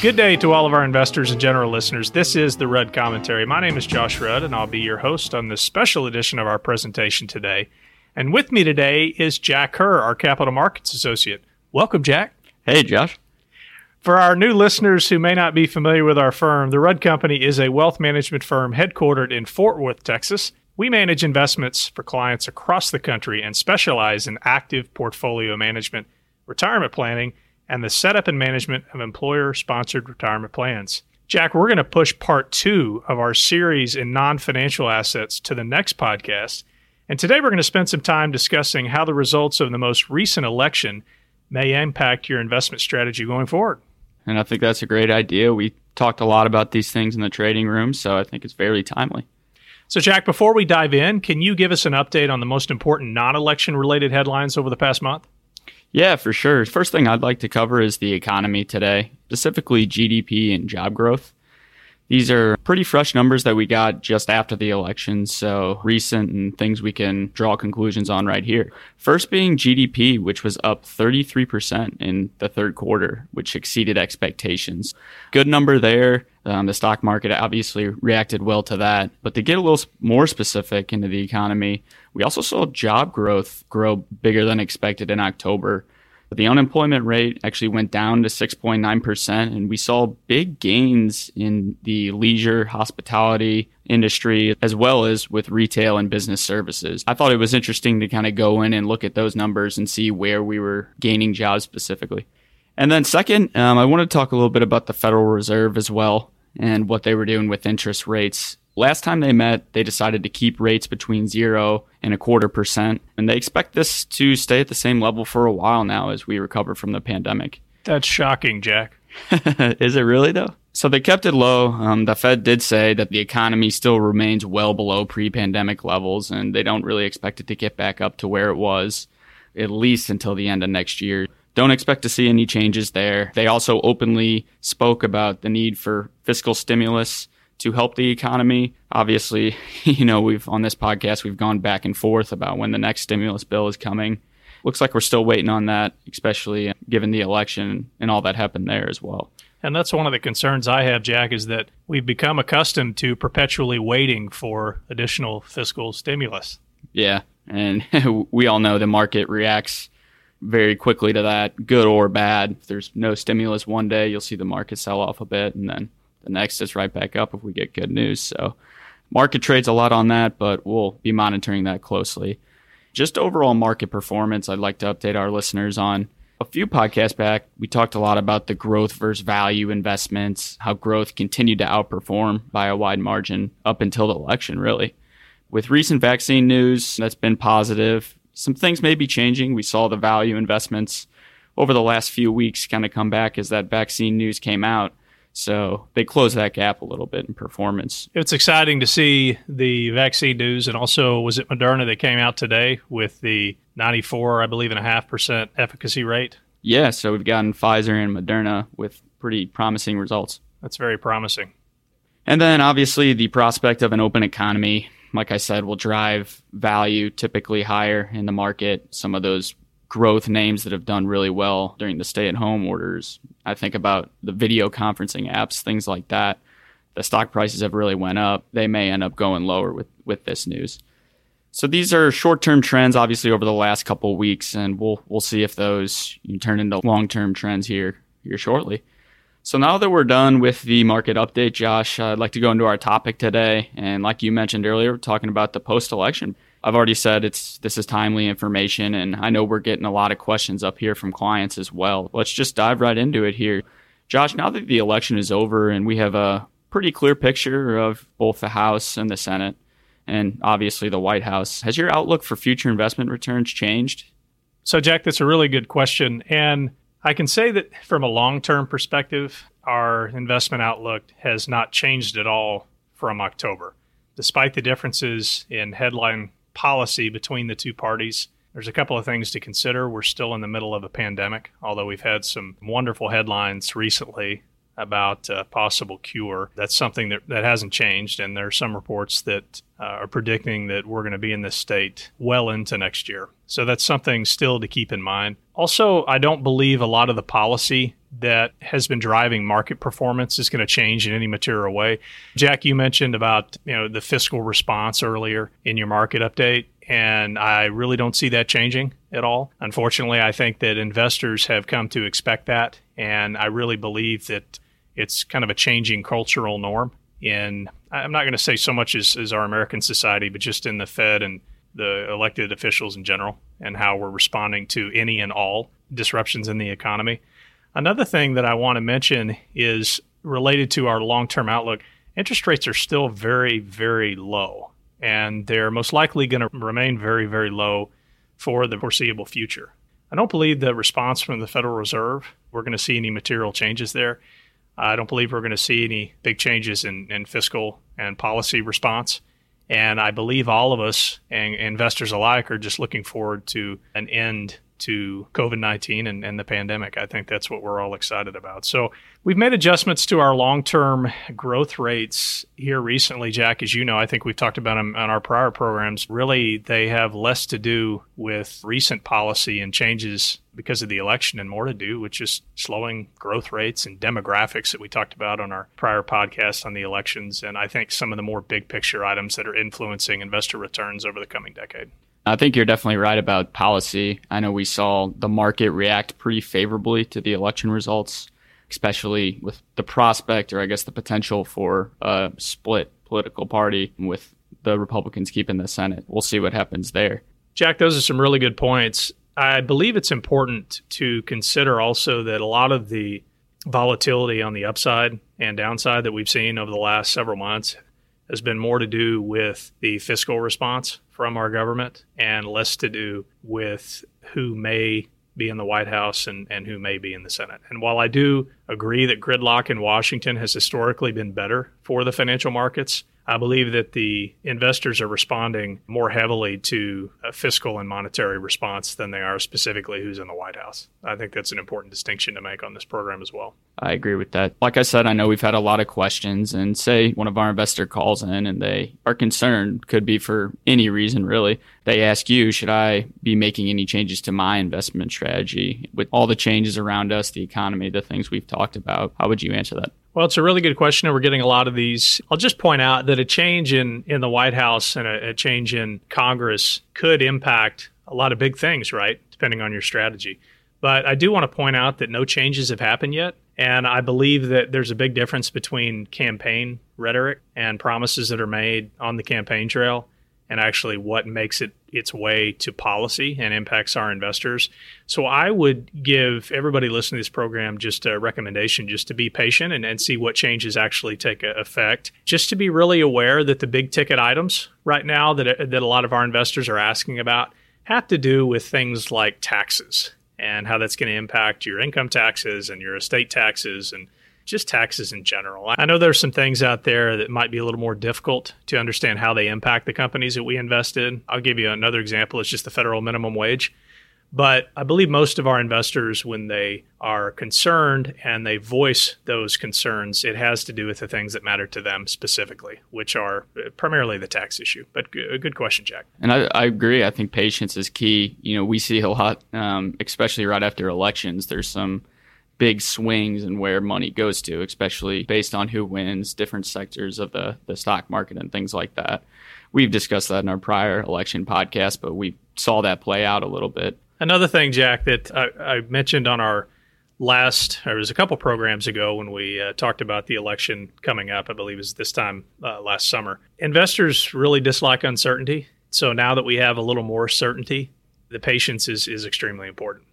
Good day to all of our investors and general listeners. This is The Rudd Commentary. My name is Josh Rudd, and I'll be your host on this special edition of our presentation today. And with me today is Jack Kerr, our capital markets associate. Welcome, Jack. Hey, Josh. For our new listeners who may not be familiar with our firm, The Rudd Company is a wealth management firm headquartered in Fort Worth, Texas. We manage investments for clients across the country and specialize in active portfolio management, retirement planning, and the setup and management of employer-sponsored retirement plans. Jack, we're going to push part two of our series in non-financial assets to the next podcast. And today we're going to spend some time discussing how the results of the most recent election may impact your investment strategy going forward. And I think that's a great idea. We talked a lot about these things in the trading room, so I think it's fairly timely. So, Jack, before we dive in, can you give us an update on the most important non-election-related headlines over the past month? Yeah, for sure. First thing I'd like to cover is the economy today, specifically GDP and job growth. These are pretty fresh numbers that we got just after the election, so recent and things we can draw conclusions on right here. First being GDP, which was up 33% in the third quarter, which exceeded expectations. Good number there. The stock market obviously reacted well to that. But to get a little more specific into the economy, we also saw job growth grow bigger than expected in October. The unemployment rate actually went down to 6.9%, and we saw big gains in the leisure, hospitality industry, as well as with retail and business services. I thought it was interesting to kind of go in and look at those numbers and see where we were gaining jobs specifically. And then second, I want to talk a little bit about the Federal Reserve as well and what they were doing with interest rates. Last time they met, they decided to keep rates between 0% and 0.25%, and they expect this to stay at the same level for a while now as we recover from the pandemic. That's shocking, Jack. Is it really, though? So they kept it low. The Fed did say that the economy still remains well below pre-pandemic levels, and they don't really expect it to get back up to where it was, at least until the end of next year. Don't expect to see any changes there. They also openly spoke about the need for fiscal stimulus to help the economy. Obviously, we've on this podcast, we've gone back and forth about when the next stimulus bill is coming. Looks like we're still waiting on that, especially given the election and all that happened there as well. And that's one of the concerns I have, Jack, is that we've become accustomed to perpetually waiting for additional fiscal stimulus. Yeah, and we all know the market reacts very quickly to that, good or bad. If there's no stimulus one day, you'll see the market sell off a bit, and then the next is right back up if we get good news. So market trades a lot on that, but we'll be monitoring that closely. Just overall market performance, I'd like to update our listeners on. A few podcasts back, we talked a lot about the growth versus value investments, how growth continued to outperform by a wide margin up until the election, really. With recent vaccine news, that's been positive. Some things may be changing. We saw the value investments over the last few weeks kind of come back as that vaccine news came out. So they closed that gap a little bit in performance. It's exciting to see the vaccine news. And also, was it Moderna that came out today with the 94, I believe, and a 0.5% efficacy rate? Yeah, so we've gotten Pfizer and Moderna with pretty promising results. That's very promising. And then obviously the prospect of an open economy, like I said, will drive value typically higher in the market. Some of those growth names that have done really well during the stay-at-home orders. I think about the video conferencing apps, things like that. The stock prices have really went up. They may end up going lower with this news. So these are short-term trends, obviously, over the last couple of weeks, and we'll see if those turn into long-term trends here shortly. So now that we're done with the market update, Josh, I'd like to go into our topic today. And like you mentioned earlier, we're talking about the post-election. I've already said this is timely information, and I know we're getting a lot of questions up here from clients as well. Let's just dive right into it here. Josh, now that the election is over and we have a pretty clear picture of both the House and the Senate, and obviously the White House, has your outlook for future investment returns changed? So, Jack, that's a really good question. And I can say that from a long-term perspective, our investment outlook has not changed at all from October. Despite the differences in headline policy between the two parties, there's a couple of things to consider. We're still in the middle of a pandemic, although we've had some wonderful headlines recently about a possible cure. That's something that hasn't changed, and there are some reports that are predicting that we're going to be in this state well into next year. So that's something still to keep in mind. Also, I don't believe a lot of the policy that has been driving market performance is going to change in any material way. Jack, you mentioned about, the fiscal response earlier in your market update, and I really don't see that changing at all. Unfortunately, I think that investors have come to expect that, and I really believe that it's kind of a changing cultural norm in, I'm not going to say so much as our American society, but just in the Fed and the elected officials in general and how we're responding to any and all disruptions in the economy. Another thing that I want to mention is related to our long-term outlook. Interest rates are still very, very low, and they're most likely going to remain very, very low for the foreseeable future. I don't believe the response from the Federal Reserve, we're going to see any material changes there. I don't believe we're going to see any big changes in fiscal and policy response. And I believe all of us and investors alike are just looking forward to an end to COVID-19 and the pandemic. I think that's what we're all excited about. So we've made adjustments to our long-term growth rates here recently, Jack. As you know, I think we've talked about them on our prior programs. Really, they have less to do with recent policy and changes because of the election and more to do with just slowing growth rates and demographics that we talked about on our prior podcast on the elections. And I think some of the more big picture items that are influencing investor returns over the coming decade. I think you're definitely right about policy. I know we saw the market react pretty favorably to the election results, especially with the prospect, or I guess the potential for a split political party with the Republicans keeping the Senate. We'll see what happens there. Jack, those are some really good points. I believe it's important to consider also that a lot of the volatility on the upside and downside that we've seen over the last several months has been more to do with the fiscal response from our government and less to do with who may be in the White House and who may be in the Senate. And while I do agree that gridlock in Washington has historically been better for the financial markets, I believe that the investors are responding more heavily to a fiscal and monetary response than they are specifically who's in the White House. I think that's an important distinction to make on this program as well. I agree with that. Like I said, I know we've had a lot of questions, and say one of our investor calls in and they are concerned, could be for any reason really. They ask you, should I be making any changes to my investment strategy? With all the changes around us, the economy, the things we've talked about, how would you answer that? Well, it's a really good question, and we're getting a lot of these. I'll just point out that a change in the White House and a change in Congress could impact a lot of big things, right, depending on your strategy. But I do want to point out that no changes have happened yet, and I believe that there's a big difference between campaign rhetoric and promises that are made on the campaign trail and actually what makes it its way to policy and impacts our investors. So I would give everybody listening to this program just a recommendation just to be patient and see what changes actually take effect. Just to be really aware that the big ticket items right now that a lot of our investors are asking about have to do with things like taxes and how that's going to impact your income taxes and your estate taxes and just taxes in general. I know there's some things out there that might be a little more difficult to understand how they impact the companies that we invest in. I'll give you another example. It's just the federal minimum wage. But I believe most of our investors, when they are concerned and they voice those concerns, it has to do with the things that matter to them specifically, which are primarily the tax issue. But a good question, Jack. And I agree. I think patience is key. We see a lot, especially right after elections, there's some big swings in where money goes to, especially based on who wins different sectors of the stock market and things like that. We've discussed that in our prior election podcast, but we saw that play out a little bit. Another thing, Jack, that I mentioned on our there was a couple programs ago when we talked about the election coming up, I believe it was this time last summer. Investors really dislike uncertainty. So now that we have a little more certainty, the patience is extremely important.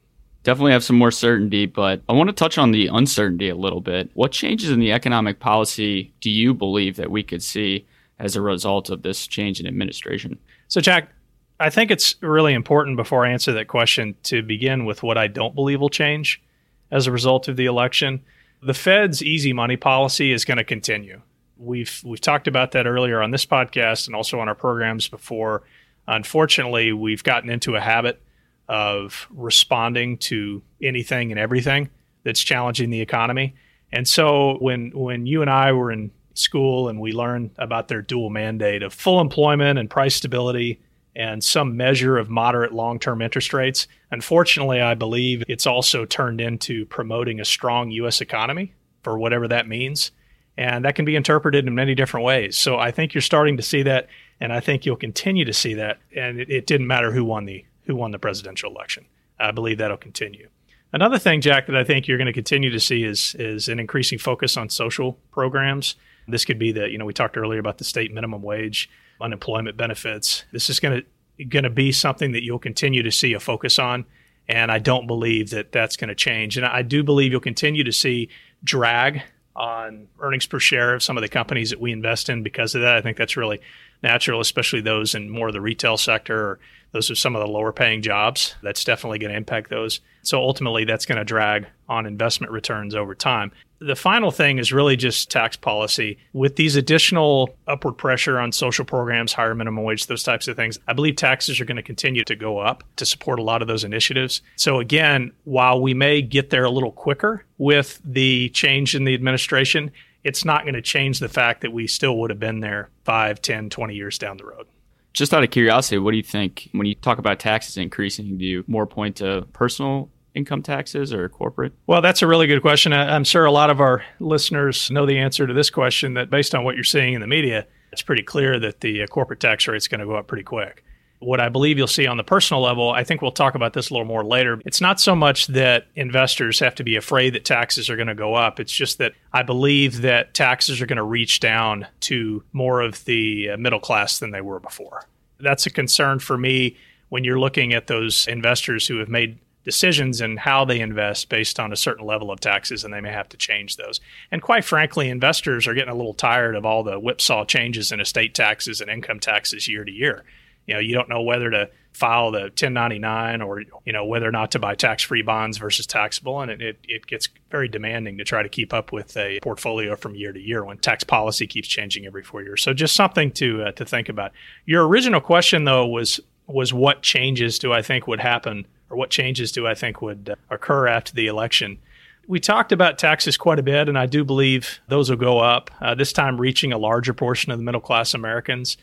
Definitely have some more certainty, but I want to touch on the uncertainty a little bit. What changes in the economic policy do you believe that we could see as a result of this change in administration? So, Jack, I think it's really important before I answer that question to begin with what I don't believe will change as a result of the election. The Fed's easy money policy is going to continue. We've talked about that earlier on this podcast and also on our programs before. Unfortunately, we've gotten into a habit of responding to anything and everything that's challenging the economy. And so when you and I were in school and we learned about their dual mandate of full employment and price stability and some measure of moderate long-term interest rates. Unfortunately, I believe it's also turned into promoting a strong U.S. economy, for whatever that means. And that can be interpreted in many different ways. So I think you're starting to see that, and I think you'll continue to see that. And it didn't matter who won the presidential election. I believe that'll continue. Another thing, Jack, that I think you're going to continue to see is an increasing focus on social programs. This could be that, we talked earlier about the state minimum wage, unemployment benefits. This is going to be something that you'll continue to see a focus on, and I don't believe that that's going to change. And I do believe you'll continue to see drag on earnings per share of some of the companies that we invest in because of that. I think that's really natural, especially those in more of the retail sector, or those are some of the lower paying jobs. That's definitely going to impact those. So ultimately, that's going to drag on investment returns over time. The final thing is really just tax policy. With these additional upward pressure on social programs, higher minimum wage, those types of things, I believe taxes are going to continue to go up to support a lot of those initiatives. So again, while we may get there a little quicker with the change in the administration, it's not going to change the fact that we still would have been there 5, 10, 20 years down the road. Just out of curiosity, what do you think when you talk about taxes increasing? Do you more point to personal income taxes or corporate? Well, that's a really good question. I'm sure a lot of our listeners know the answer to this question, that based on what you're seeing in the media, it's pretty clear that the corporate tax rate is going to go up pretty quick. What I believe you'll see on the personal level, I think we'll talk about this a little more later. It's not so much that investors have to be afraid that taxes are going to go up. It's just that I believe that taxes are going to reach down to more of the middle class than they were before. That's a concern for me when you're looking at those investors who have made decisions and how they invest based on a certain level of taxes, and they may have to change those. And quite frankly, investors are getting a little tired of all the whipsaw changes in estate taxes and income taxes year to year. You don't know whether to file the 1099 or, whether or not to buy tax-free bonds versus taxable. And it gets very demanding to try to keep up with a portfolio from year to year when tax policy keeps changing every 4 years. So just something to think about. Your original question, though, was what changes do I think would happen, or what changes do I think would occur after the election? We talked about taxes quite a bit, and I do believe those will go up, this time reaching a larger portion of the middle-class Americans.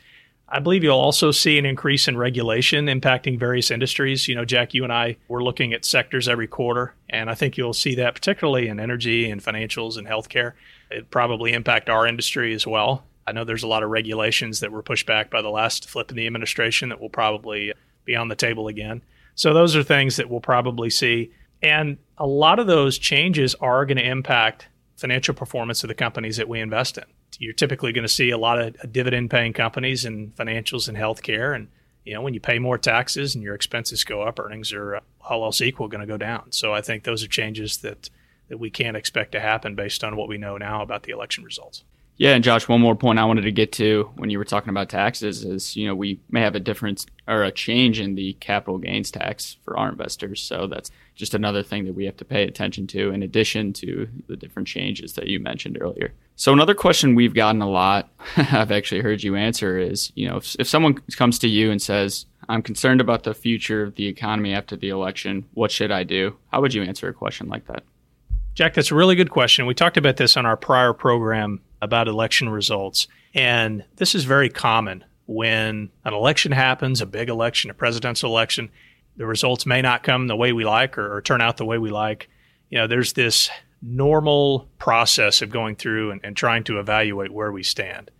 I believe you'll also see an increase in regulation impacting various industries. Jack, you and I were looking at sectors every quarter, and I think you'll see that particularly in energy and financials and healthcare. It probably impact our industry as well. I know there's a lot of regulations that were pushed back by the last flip in the administration that will probably be on the table again. So those are things that we'll probably see. And a lot of those changes are going to impact financial performance of the companies that we invest in. You're typically going to see a lot of dividend-paying companies in financials and healthcare. And, when you pay more taxes and your expenses go up, earnings are all else equal going to go down. So I think those are changes that we can't expect to happen based on what we know now about the election results. Yeah, and Josh, one more point I wanted to get to when you were talking about taxes is, we may have a difference or a change in the capital gains tax for our investors. So that's just another thing that we have to pay attention to in addition to the different changes that you mentioned earlier. So another question we've gotten a lot, I've actually heard you answer is, if someone comes to you and says, I'm concerned about the future of the economy after the election, what should I do? How would you answer a question like that? Jack, that's a really good question. We talked about this on our prior program about election results. And this is very common. When an election happens, a big election, a presidential election, the results may not come the way we like or turn out the way we like. There's this normal process of going through and trying to evaluate where we stand.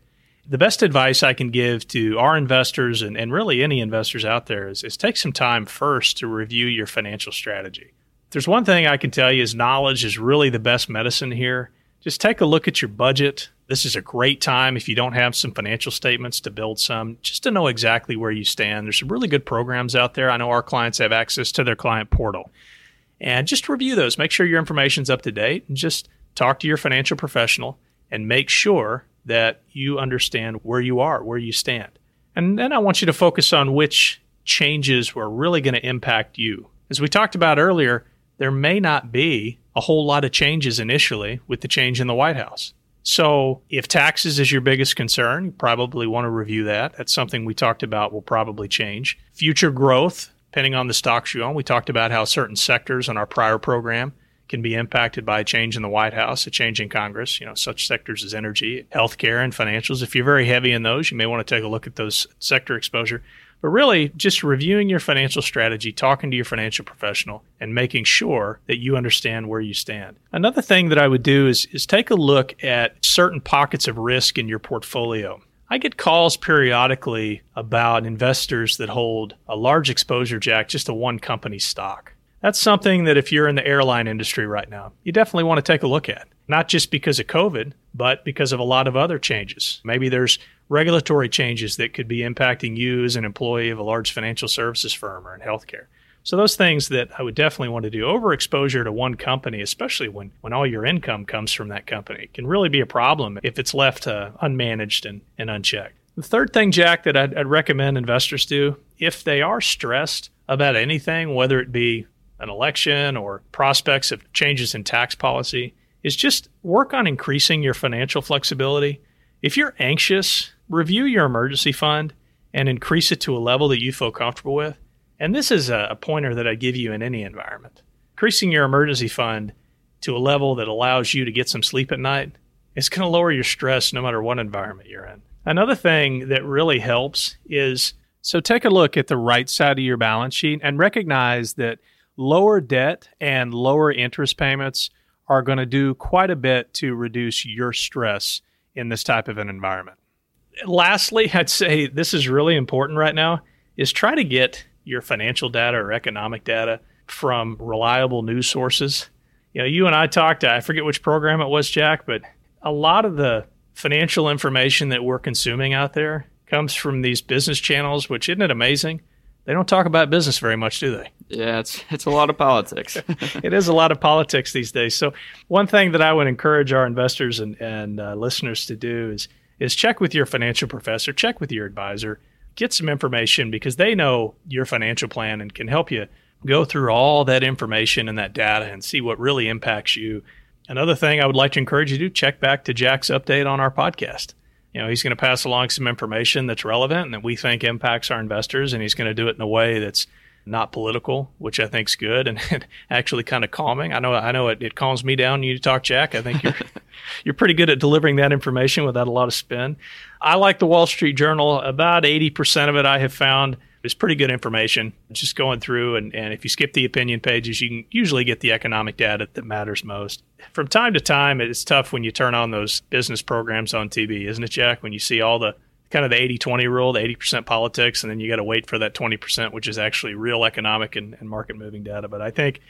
The best advice I can give to our investors and really any investors out there is take some time first to review your financial strategy. If there's one thing I can tell you is knowledge is really the best medicine here. Just take a look at your budget. This is a great time if you don't have some financial statements to build some, just to know exactly where you stand. There's some really good programs out there. I know our clients have access to their client portal. And just review those. Make sure your information's up to date, and just talk to your financial professional and make sure that you understand where you are, where you stand. And then I want you to focus on which changes were really going to impact you. As we talked about earlier, there may not be a whole lot of changes initially with the change in the White House. So if taxes is your biggest concern, you probably want to review that. That's something we talked about will probably change. Future growth, depending on the stocks you own. We talked about how certain sectors in our prior program can be impacted by a change in the White House, a change in Congress, such sectors as energy, healthcare, and financials. If you're very heavy in those, you may want to take a look at those sector exposure. but really just reviewing your financial strategy, talking to your financial professional, and making sure that you understand where you stand. Another thing that I would do is take a look at certain pockets of risk in your portfolio. I get calls periodically about investors that hold a large exposure, Jack, just to one company stock. That's something that if you're in the airline industry right now, you definitely want to take a look at, not just because of COVID, but because of a lot of other changes. Maybe there's regulatory changes that could be impacting you as an employee of a large financial services firm or in healthcare. So those things that I would definitely want to do, overexposure to one company, especially when all your income comes from that company, can really be a problem if it's left unmanaged and unchecked. The third thing, Jack, that I'd recommend investors do, if they are stressed about anything, whether it be an election or prospects of changes in tax policy, is just work on increasing your financial flexibility. If you're anxious, review your emergency fund and increase it to a level that you feel comfortable with. And this is a pointer that I give you in any environment. Increasing your emergency fund to a level that allows you to get some sleep at night is going to lower your stress no matter what environment you're in. Another thing that really helps is, so take a look at the right side of your balance sheet and recognize that lower debt and lower interest payments are going to do quite a bit to reduce your stress in this type of an environment. Lastly, I'd say this is really important right now, is try to get your financial data or economic data from reliable news sources. You know, you and I talked, I forget which program it was, Jack, but a lot of the financial information that we're consuming out there comes from these business channels, which, isn't it amazing? They don't talk about business very much, do they? Yeah, it's a lot of politics. It is a lot of politics these days. So one thing that I would encourage our investors and listeners to do is check with your financial professor, check with your advisor, get some information, because they know your financial plan and can help you go through all that information and that data and see what really impacts you. Another thing I would like to encourage you to do, check back to Jack's update on our podcast. You know, he's going to pass along some information that's relevant and that we think impacts our investors, and he's going to do it in a way that's not political, which I think is good and actually kind of calming. I know it calms me down when you talk, Jack. I think you're you're pretty good at delivering that information without a lot of spin. I like the Wall Street Journal. About 80% of it I have found is pretty good information. Just going through, and if you skip the opinion pages, you can usually get the economic data that matters most. From time to time, it's tough when you turn on those business programs on TV, isn't it, Jack? When you see all the kind of the 80-20 rule, the 80% politics, and then you got to wait for that 20%, which is actually real economic and market-moving data. But I think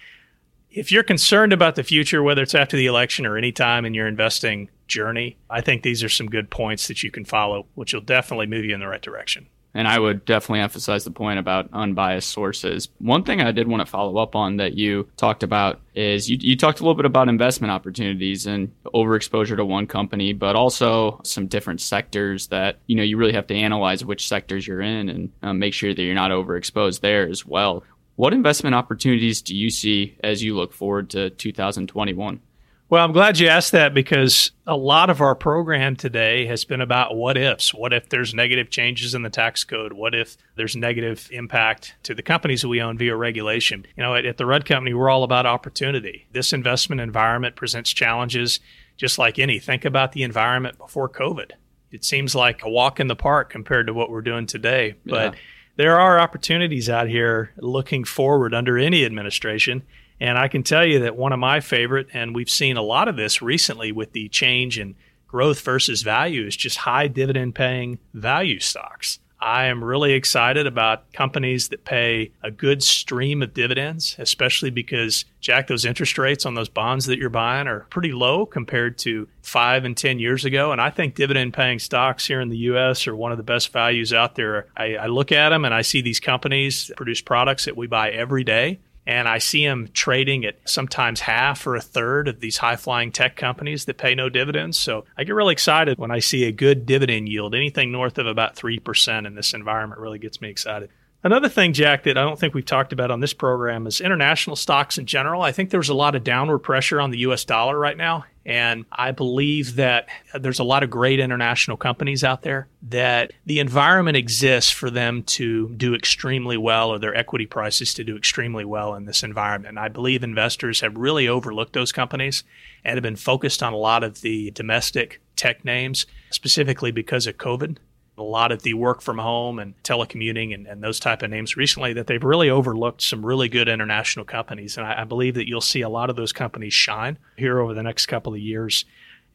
if you're concerned about the future, whether it's after the election or any time in your investing journey, I think these are some good points that you can follow, which will definitely move you in the right direction. And I would definitely emphasize the point about unbiased sources. One thing I did want to follow up on that you talked about is you talked a little bit about investment opportunities and overexposure to one company, but also some different sectors that, you know, you really have to analyze which sectors you're in and make sure that you're not overexposed there as well. What investment opportunities do you see as you look forward to 2021? Well, I'm glad you asked that, because a lot of our program today has been about what ifs. What if there's negative changes in the tax code? What if there's negative impact to the companies that we own via regulation? You know, at the Rudd Company, we're all about opportunity. This investment environment presents challenges just like any. Think about the environment before COVID. It seems like a walk in the park compared to what we're doing today. But there are opportunities out here looking forward under any administration. And I can tell you that one of my favorite, and we've seen a lot of this recently with the change in growth versus value, is just high dividend paying value stocks. I am really excited about companies that pay a good stream of dividends, especially because, Jack, those interest rates on those bonds that you're buying are pretty low compared to 5 and 10 years ago. And I think dividend paying stocks here in the U.S. are one of the best values out there. I look at them and I see these companies that produce products that we buy every day. And I see them trading at sometimes half or a third of these high-flying tech companies that pay no dividends. So I get really excited when I see a good dividend yield. Anything north of about 3% in this environment really gets me excited. Another thing, Jack, that I don't think we've talked about on this program is international stocks in general. I think there's a lot of downward pressure on the U.S. dollar right now. And I believe that there's a lot of great international companies out there that the environment exists for them to do extremely well, or their equity prices to do extremely well in this environment. And I believe investors have really overlooked those companies and have been focused on a lot of the domestic tech names, specifically because of COVID. A a lot at the work from home and telecommuting and those type of names recently, that they've really overlooked some really good international companies. And I believe that you'll see a lot of those companies shine here over the next couple of years.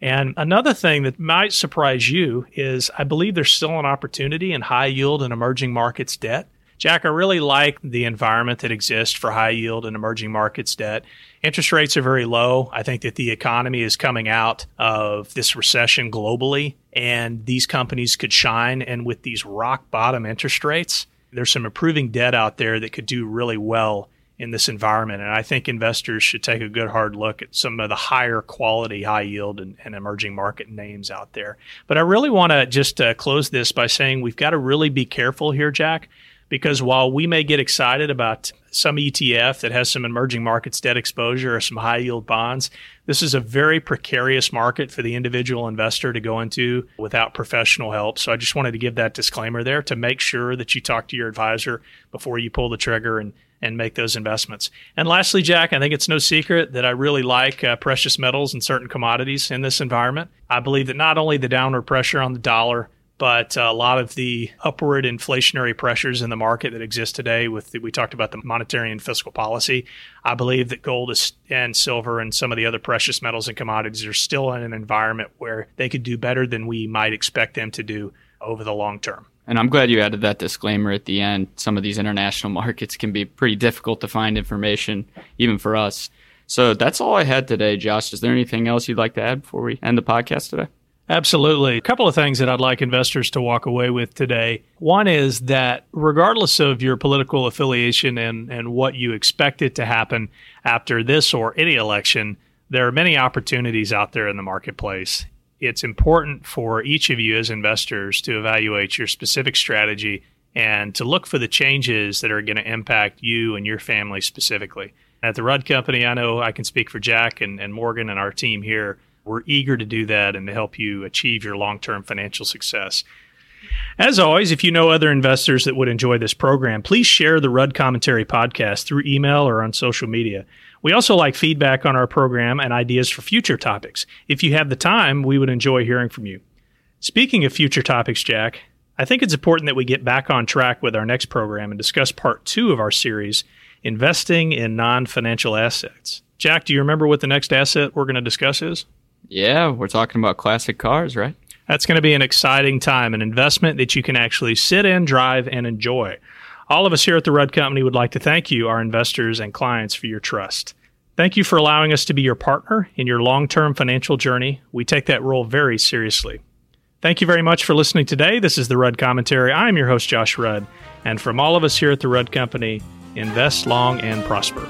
And another thing that might surprise you is I believe there's still an opportunity in high yield and emerging markets debt. Jack, I really like the environment that exists for high yield and emerging markets debt. Interest rates are very low. I think that the economy is coming out of this recession globally, and these companies could shine. And with these rock bottom interest rates, there's some improving debt out there that could do really well in this environment. And I think investors should take a good hard look at some of the higher quality, high yield and emerging market names out there. But I really want to just close this by saying we've got to really be careful here, Jack, because while we may get excited about some ETF that has some emerging markets debt exposure or some high yield bonds, this is a very precarious market for the individual investor to go into without professional help. So I just wanted to give that disclaimer there to make sure that you talk to your advisor before you pull the trigger and make those investments. And lastly, Jack, I think it's no secret that I really like precious metals and certain commodities in this environment. I believe that not only the downward pressure on the dollar, but a lot of the upward inflationary pressures in the market that exist today we talked about the monetary and fiscal policy. I believe that gold and silver and some of the other precious metals and commodities are still in an environment where they could do better than we might expect them to do over the long term. And I'm glad you added that disclaimer at the end. Some of these international markets can be pretty difficult to find information, even for us. So that's all I had today, Josh. Is there anything else you'd like to add before we end the podcast today? Absolutely. A couple of things that I'd like investors to walk away with today. One is that regardless of your political affiliation and what you expected to happen after this or any election, there are many opportunities out there in the marketplace. It's important for each of you as investors to evaluate your specific strategy and to look for the changes that are going to impact you and your family specifically. At the Rudd Company, I know I can speak for Jack and Morgan and our team here. We're eager to do that and to help you achieve your long-term financial success. As always, if you know other investors that would enjoy this program, please share the Rudd Commentary podcast through email or on social media. We also like feedback on our program and ideas for future topics. If you have the time, we would enjoy hearing from you. Speaking of future topics, Jack, I think it's important that we get back on track with our next program and discuss part 2 of our series, Investing in Non-Financial Assets. Jack, do you remember what the next asset we're going to discuss is? Yeah, we're talking about classic cars, right? That's going to be an exciting time, an investment that you can actually sit in, drive, and enjoy. All of us here at the Rudd Company would like to thank you, our investors and clients, for your trust. Thank you for allowing us to be your partner in your long-term financial journey. We take that role very seriously. Thank you very much for listening today. This is the Rudd Commentary. I'm your host, Josh Rudd. And from all of us here at the Rudd Company, invest long and prosper.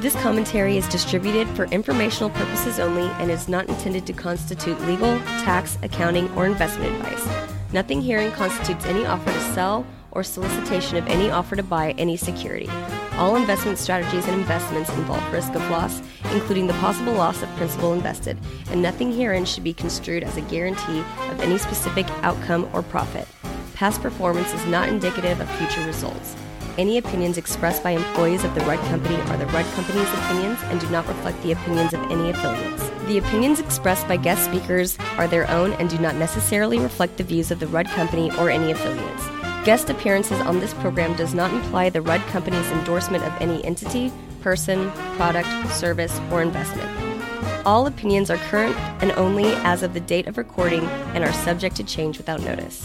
This commentary is distributed for informational purposes only and is not intended to constitute legal, tax, accounting, or investment advice. Nothing herein constitutes any offer to sell or solicitation of any offer to buy any security. All investment strategies and investments involve risk of loss, including the possible loss of principal invested, and nothing herein should be construed as a guarantee of any specific outcome or profit. Past performance is not indicative of future results. Any opinions expressed by employees of the Rudd Company are the Rudd Company's opinions and do not reflect the opinions of any affiliates. The opinions expressed by guest speakers are their own and do not necessarily reflect the views of the Rudd Company or any affiliates. Guest appearances on this program does not imply the Rudd Company's endorsement of any entity, person, product, service, or investment. All opinions are current and only as of the date of recording and are subject to change without notice.